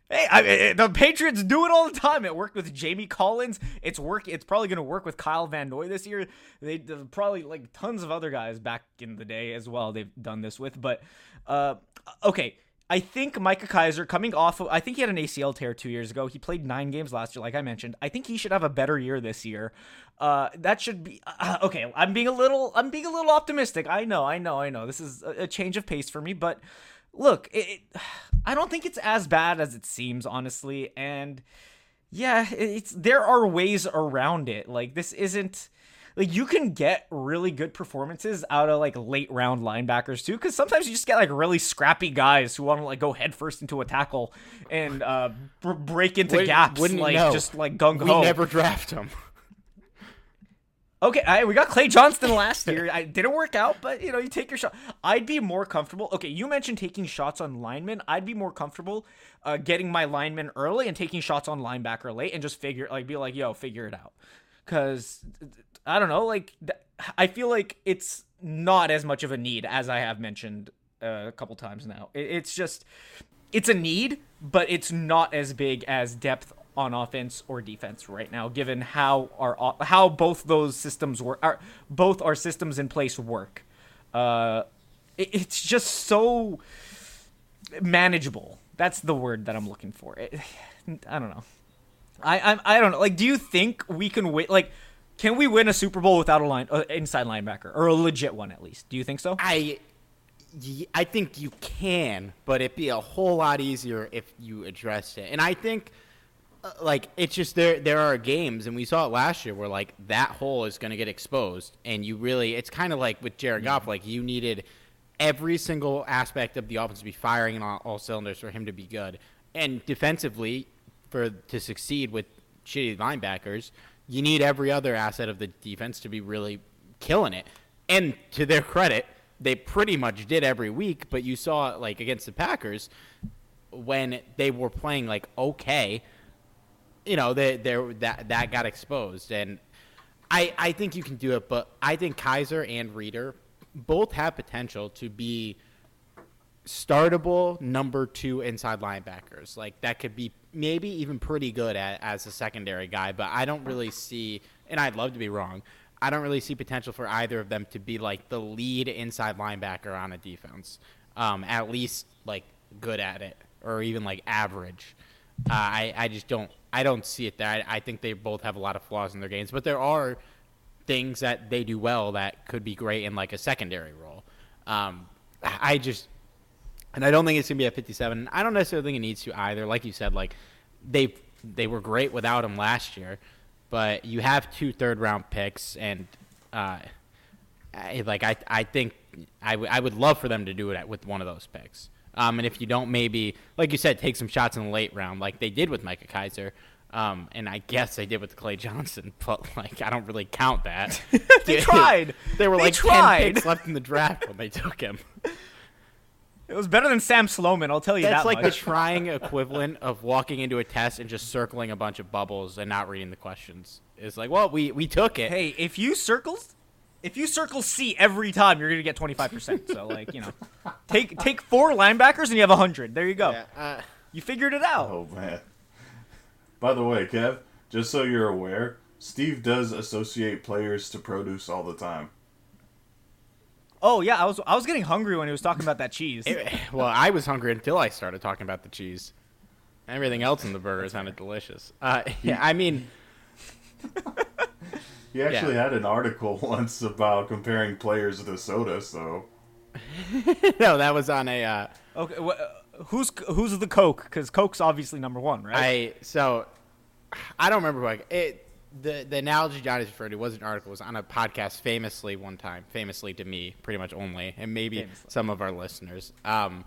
Hey, I mean, the Patriots do it all the time. It worked with Jamie Collins. It's work. It's probably going to work with Kyle Van Noy this year. They probably, like, tons of other guys back in the day as well they've done this with. But, uh, okay, I think Micah Kaiser coming off of, I think he had an A C L tear two years ago. He played nine games last year, like I mentioned. I think he should have a better year this year. Uh, that should be uh, okay. I'm being a little, I'm being a little optimistic. I know, I know, I know. This is a, a change of pace for me, but look, it, it, I don't think it's as bad as it seems, honestly. And yeah, it, it's there are ways around it. Like, this isn't. Like, you can get really good performances out of, like, late-round linebackers, too, because sometimes you just get, like, really scrappy guys who want to, like, go headfirst into a tackle and uh, b- break into Wait, gaps, like, know. just, like, gung-ho. We never draft them. Okay, I, we got Clay Johnson last year. It didn't work out, but, you know, you take your shot. I'd be more comfortable. Okay, you mentioned taking shots on linemen. I'd be more comfortable uh, getting my linemen early and taking shots on linebacker late and just figure, like, be like, yo, figure it out. Because I don't know, like, I feel like it's not as much of a need as I have mentioned uh, a couple times now. It's just, it's a need, but it's not as big as depth on offense or defense right now, given how our how both those systems work, our, both our systems in place work. Uh, it, it's just so manageable. That's the word that I'm looking for. It, I don't know. I, I I don't know. Like, do you think we can win? Like, can we win a Super Bowl without a line, uh, inside linebacker, or a legit one at least? Do you think so? I I think you can, but it'd be a whole lot easier if you addressed it. And I think, uh, like, it's just there. There are games, and we saw it last year, where like that hole is going to get exposed, and you really, it's kind of like with Jared Goff, like you needed every single aspect of the offense to be firing on all, all cylinders for him to be good, and defensively, for to succeed with shitty linebackers, you need every other asset of the defense to be really killing it. And to their credit, they pretty much did every week, but you saw, like, against the Packers, when they were playing, like, okay, you know, they, they, that that got exposed. And I, I think you can do it, but I think Kaiser and Reeder both have potential to be startable number two inside linebackers. Like, that could be maybe even pretty good at, as a secondary guy, but I don't really see, and I'd love to be wrong, I don't really see potential for either of them to be like the lead inside linebacker on a defense, um, at least like good at it or even like average. Uh, I, I just don't, I don't see it there. I, I think they both have a lot of flaws in their games, but there are things that they do well that could be great in like a secondary role. Um, I just, and I don't think it's going to be at fifty-seven. I don't necessarily think it needs to either. Like you said, like they, they were great without him last year. But you have two third-round picks, and uh, I, like I, I think I, w- I would love for them to do it with one of those picks. Um, and if you don't, maybe, like you said, take some shots in the late round, like they did with Micah Kaiser, um, and I guess they did with Clay Johnson. But like, I don't really count that. They tried. They were they like tried. ten picks left in the draft when they took him. It was better than Sam Sloman, I'll tell you That's that like much. That's like the trying equivalent of walking into a test and just circling a bunch of bubbles and not reading the questions. It's like, well, we, we took it. Hey, if you circles, if you circle C every time, you're going to get twenty-five percent. So, like, you know, take take four linebackers and you have one hundred. There you go. Yeah, uh, you figured it out. Oh, man. By the way, Kev, just so you're aware, Steve does associate players to produce all the time. Oh, yeah, I was I was getting hungry when he was talking about that cheese. It, well, I was hungry until I started talking about the cheese. Everything else in the burger sounded delicious. Uh, yeah, I mean... He actually yeah. had an article once about comparing players to soda, so... No, that was on a... Uh, okay, wh- who's who's the Coke? Because Coke's obviously number one, right? I So, I don't remember who I... It, The the analogy Johnny's referred to was an article. It was on a podcast famously one time, famously to me, pretty much only, and maybe famously. Some of our listeners. Um,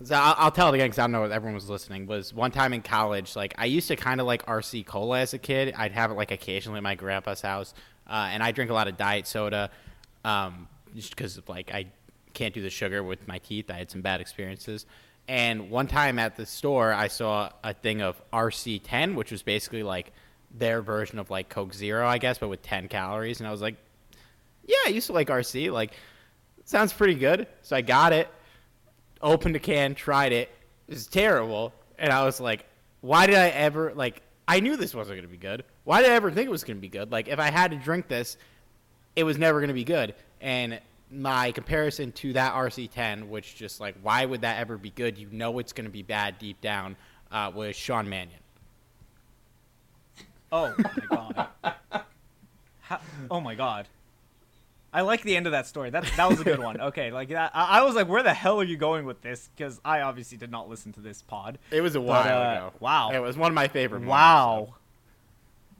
so I'll, I'll tell it again because I don't know if everyone was listening. Was one time in college, like I used to kind of like R C Cola as a kid. I'd have it like occasionally at my grandpa's house, uh, and I drink a lot of diet soda um, just because like I can't do the sugar with my teeth. I had some bad experiences. And one time at the store, I saw a thing of R C ten, which was basically like their version of like Coke Zero, I guess, but with ten calories. And I was like, yeah, I used to like R C. Like, sounds pretty good. So I got it, opened a can, tried it. It was terrible. And I was like, why did I ever, like, I knew this wasn't going to be good. Why did I ever think it was going to be good? Like, if I had to drink this, it was never going to be good. And my comparison to that R C ten, which just like, why would that ever be good? You know it's going to be bad deep down, uh, was Sean Mannion. Oh, my God. How, oh, my God. I like the end of that story. That that was a good one. Okay, like that. I, I was like, where the hell are you going with this? Because I obviously did not listen to this pod. It was a while but, uh, ago. Wow. It was one of my favorite ones. Wow. Moments,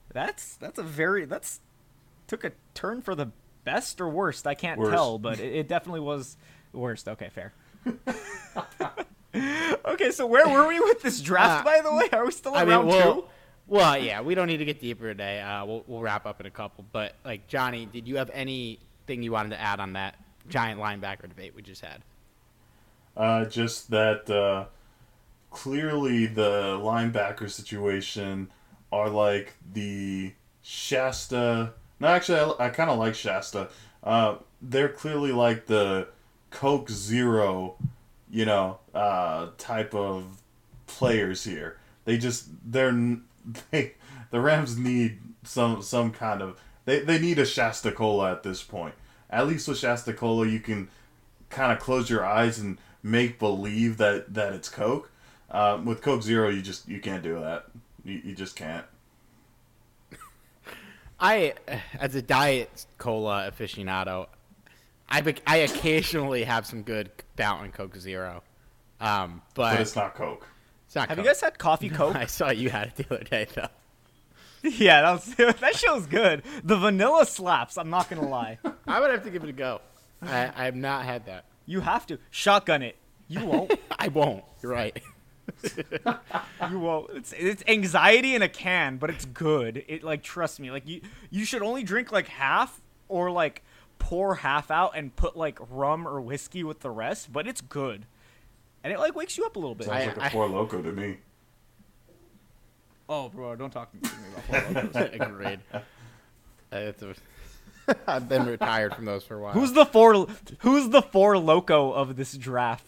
so. That's that's a very, that's took a turn for the best or worst. I can't worst. tell, but it, it definitely was worst. Okay, fair. Okay, so where were we with this draft, uh, by the way? Are we still in I mean, round well, two? Well, yeah, we don't need to get deeper today. Uh, we'll we'll wrap up in a couple. But, like, Johnny, did you have anything you wanted to add on that giant linebacker debate we just had? Uh, just that uh, clearly the linebacker situation are like the Shasta. No, actually, I, I kind of like Shasta. Uh, they're clearly like the Coke Zero, you know, uh, type of players here. They just, they're... They, the Rams need some some kind of they, they need a Shasta Cola at this point. At least with Shasta Cola, you can kind of close your eyes and make believe that, that it's Coke. Um, with Coke Zero, you just you can't do that. You, you just can't. I, as a diet cola aficionado, I be- I occasionally have some good Fountain and Coke Zero, um, but, but it's not Coke. It's not. Have Coke. You guys had coffee Coke? I saw you had it the other day though. Yeah, that was, that show's good. The vanilla slaps. I'm not gonna lie. I would have to give it a go. I, I have not had that. You have to shotgun it. You won't. I won't. You're right. You won't. It's it's anxiety in a can, but it's good. It like trust me. Like you, you should only drink like half or like pour half out and put like rum or whiskey with the rest. But it's good, and it like wakes you up a little bit. Sounds I, like I, a Four Loko to me. Oh, bro, don't talk to me about Four Locos. Agreed. Uh, a, I've been retired from those for a while. Who's the four? Who's the Four Loko of this draft?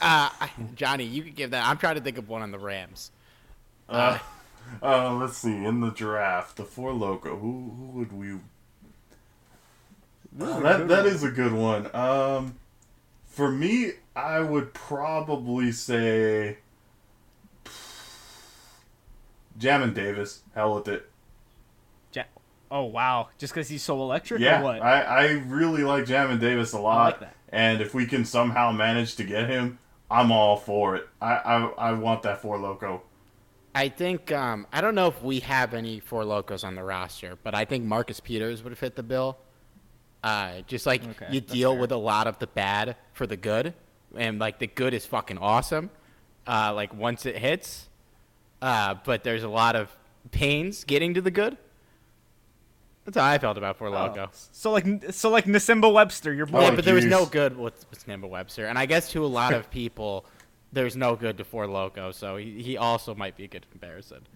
Uh, Johnny, you could give that. I'm trying to think of one on the Rams. Uh, uh, uh, let's see. In the draft, the Four Loko. Who, who would we? Oh, that that is a good one. Um, for me, I would probably say Jamin Davis. Hell with it. Ja- oh wow! Just because he's so electric. Yeah, or what? I I really like Jamin Davis a lot. I like that. And if we can somehow manage to get him, I'm all for it. I I, I want that Four Loko. I think, um, I don't know if we have any Four Locos on the roster, but I think Marcus Peters would fit the bill. Uh, just like okay, you deal fair. with a lot of the bad for the good. And like the good is fucking awesome. Uh, like once it hits. Uh, but there's a lot of pains getting to the good. That's how I felt about Four Loko. Oh. So like, so like Nasimba Webster, your boy. Yeah, but there was no good with Nasimba Webster, and I guess to a lot of people, there's no good to Four Loko. So he, he also might be a good comparison.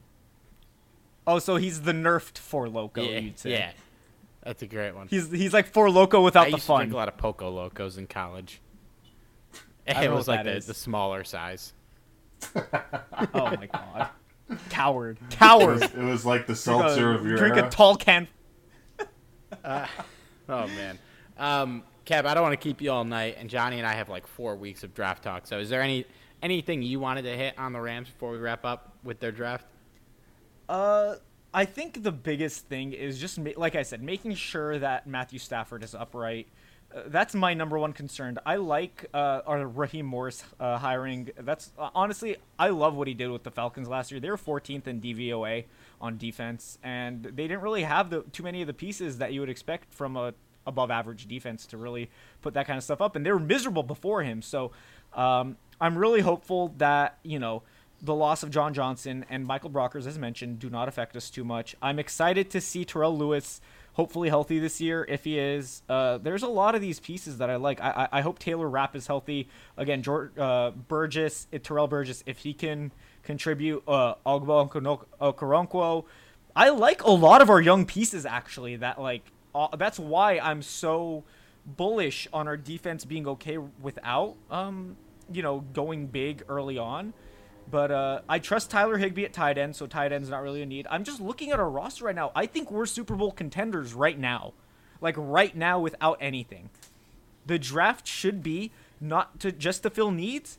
Oh, so he's the nerfed Four Loko. Yeah, you'd say. Yeah, that's a great one. He's he's like Four Loko without I the used fun. I drink a lot of Poco Locos in college. It was like the, the smaller size. Oh my god, coward, coward! It was, it was like the seltzer of your drink era. A tall can. Uh, oh man, um, Kev, I don't want to keep you all night, and Johnny and I have like four weeks of draft talk. So, is there any anything you wanted to hit on the Rams before we wrap up with their draft? Uh, I think the biggest thing is just ma- like I said, making sure that Matthew Stafford is upright. Uh, that's my number one concern. I like uh, our Raheem Morris uh, hiring. That's uh, honestly, I love what he did with the Falcons last year. They were fourteenth in D V O A on defense, and they didn't really have the too many of the pieces that you would expect from a above average defense to really put that kind of stuff up. And they were miserable before him. So um, I'm really hopeful that, you know, the loss of John Johnson and Michael Brockers, as mentioned, do not affect us too much. I'm excited to see Terrell Lewis hopefully healthy this year. If he is, uh, there's a lot of these pieces that I like. I, I, I hope Taylor Rapp is healthy. Again, George, uh, Burgess, Terrell Burgess, if he can contribute, uh, Ogbo Okoronkwo. I like a lot of our young pieces, actually. That like uh, that's why I'm so bullish on our defense being okay without, um, you know, going big early on. But uh, I trust Tyler Higbee at tight end, so tight end's not really a need. I'm just looking at our roster right now. I think we're Super Bowl contenders right now. Like, right now without anything. The draft should be not to just to fill needs,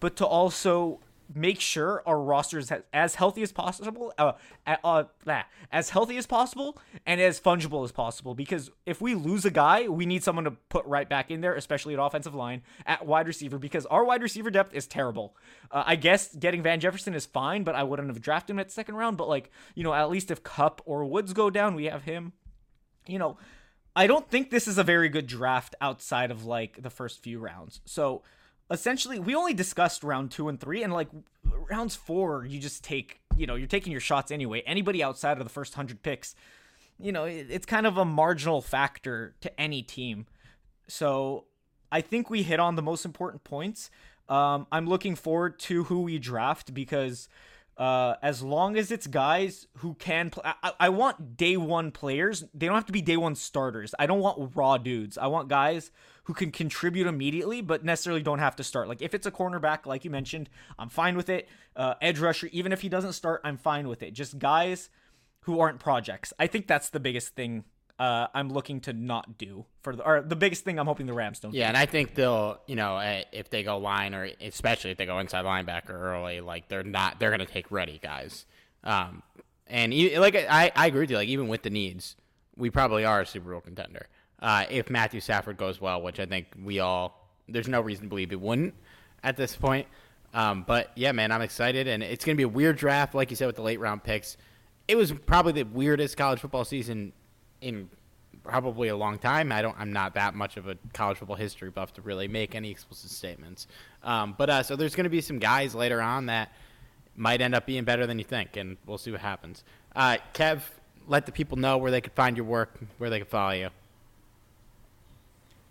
but to also make sure our roster is as healthy as possible, uh, uh, as healthy as possible, and as fungible as possible. Because if we lose a guy, we need someone to put right back in there, especially at offensive line, at wide receiver, because our wide receiver depth is terrible. Uh, I guess getting Van Jefferson is fine, but I wouldn't have drafted him at second round. But like, you know, at least if Kupp or Woods go down, we have him. You know, I don't think this is a very good draft outside of like the first few rounds. So essentially, we only discussed round two and three, and like rounds four, you just take, you know, you're taking your shots anyway. Anybody outside of the first hundred picks, you know, it's kind of a marginal factor to any team. So I think we hit on the most important points. Um, I'm looking forward to who we draft because uh, as long as it's guys who can play, I-, I want day one players. They don't have to be day one starters. I don't want raw dudes. I want guys who can contribute immediately, but necessarily don't have to start. Like if it's a cornerback, like you mentioned, I'm fine with it. Uh, edge rusher, even if he doesn't start, I'm fine with it. Just guys who aren't projects. I think that's the biggest thing uh, I'm looking to not do for the, or the biggest thing I'm hoping the Rams don't do. Yeah, and I think they'll, you know, if they go line, or especially if they go inside linebacker early, like they're not, they're going to take ready guys. Um, and like I, I agree with you, like even with the needs, we probably are a Super Bowl contender. Uh, if Matthew Stafford goes well, which I think we all, there's no reason to believe it wouldn't at this point. Um, but yeah, man, I'm excited, and it's going to be a weird draft. Like you said, with the late round picks, it was probably the weirdest college football season in probably a long time. I don't, I'm not that much of a college football history buff to really make any explicit statements. Um, but, uh, so there's going to be some guys later on that might end up being better than you think, and we'll see what happens. Uh, Kev, let the people know where they could find your work, where they could follow you.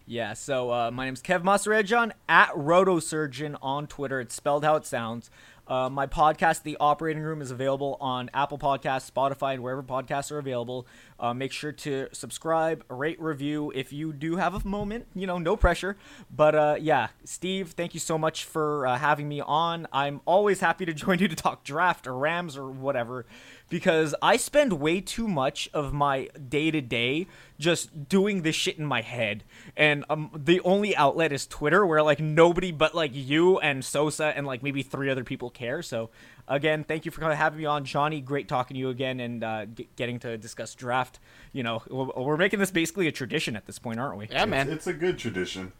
Yeah, so uh, my name's Kev Masaregin, at Rotosurgeon on Twitter. It's spelled how it sounds. Uh, my podcast, The Operating Room, is available on Apple Podcasts, Spotify, and wherever podcasts are available. Uh, make sure to subscribe, rate, review if you do have a moment. You know, no pressure. But uh, yeah, Steve, thank you so much for uh, having me on. I'm always happy to join you to talk draft or Rams or whatever, because I spend way too much of my day-to-day just doing this shit in my head. And um, the only outlet is Twitter, where like nobody but like you and Sosa and like maybe three other people care. So again, thank you for having me on, Johnny. Great talking to you again, and uh, g- getting to discuss draft. You know, we're making this basically a tradition at this point, aren't we? Yeah, man. It's, it's a good tradition.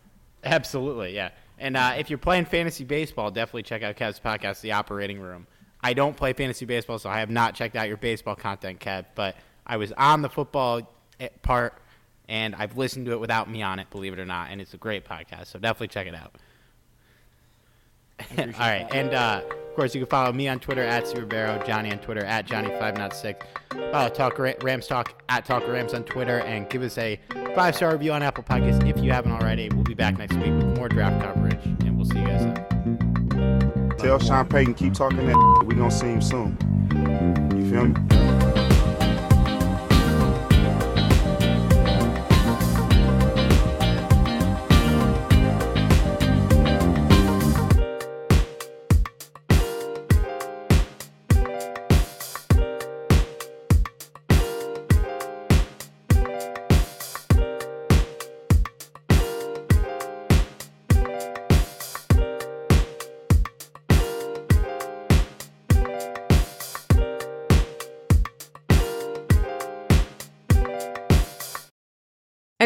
Absolutely, yeah. And uh, if you're playing fantasy baseball, definitely check out Kev's podcast, The Operating Room. I don't play fantasy baseball, so I have not checked out your baseball content, Kev, but I was on the football part, and I've listened to it without me on it, believe it or not, and it's a great podcast, so definitely check it out. All right, that. and uh, of course, you can follow me on Twitter, at Subarero, Johnny on Twitter, at Johnny five oh six. Follow Talk Rams Talk, at Talk Rams on Twitter, and give us a five-star review on Apple Podcasts if you haven't already. We'll be back next week with more draft coverage, and we'll see you guys then. Tell Sean Payton, keep talking that we gonna see him soon. You feel me?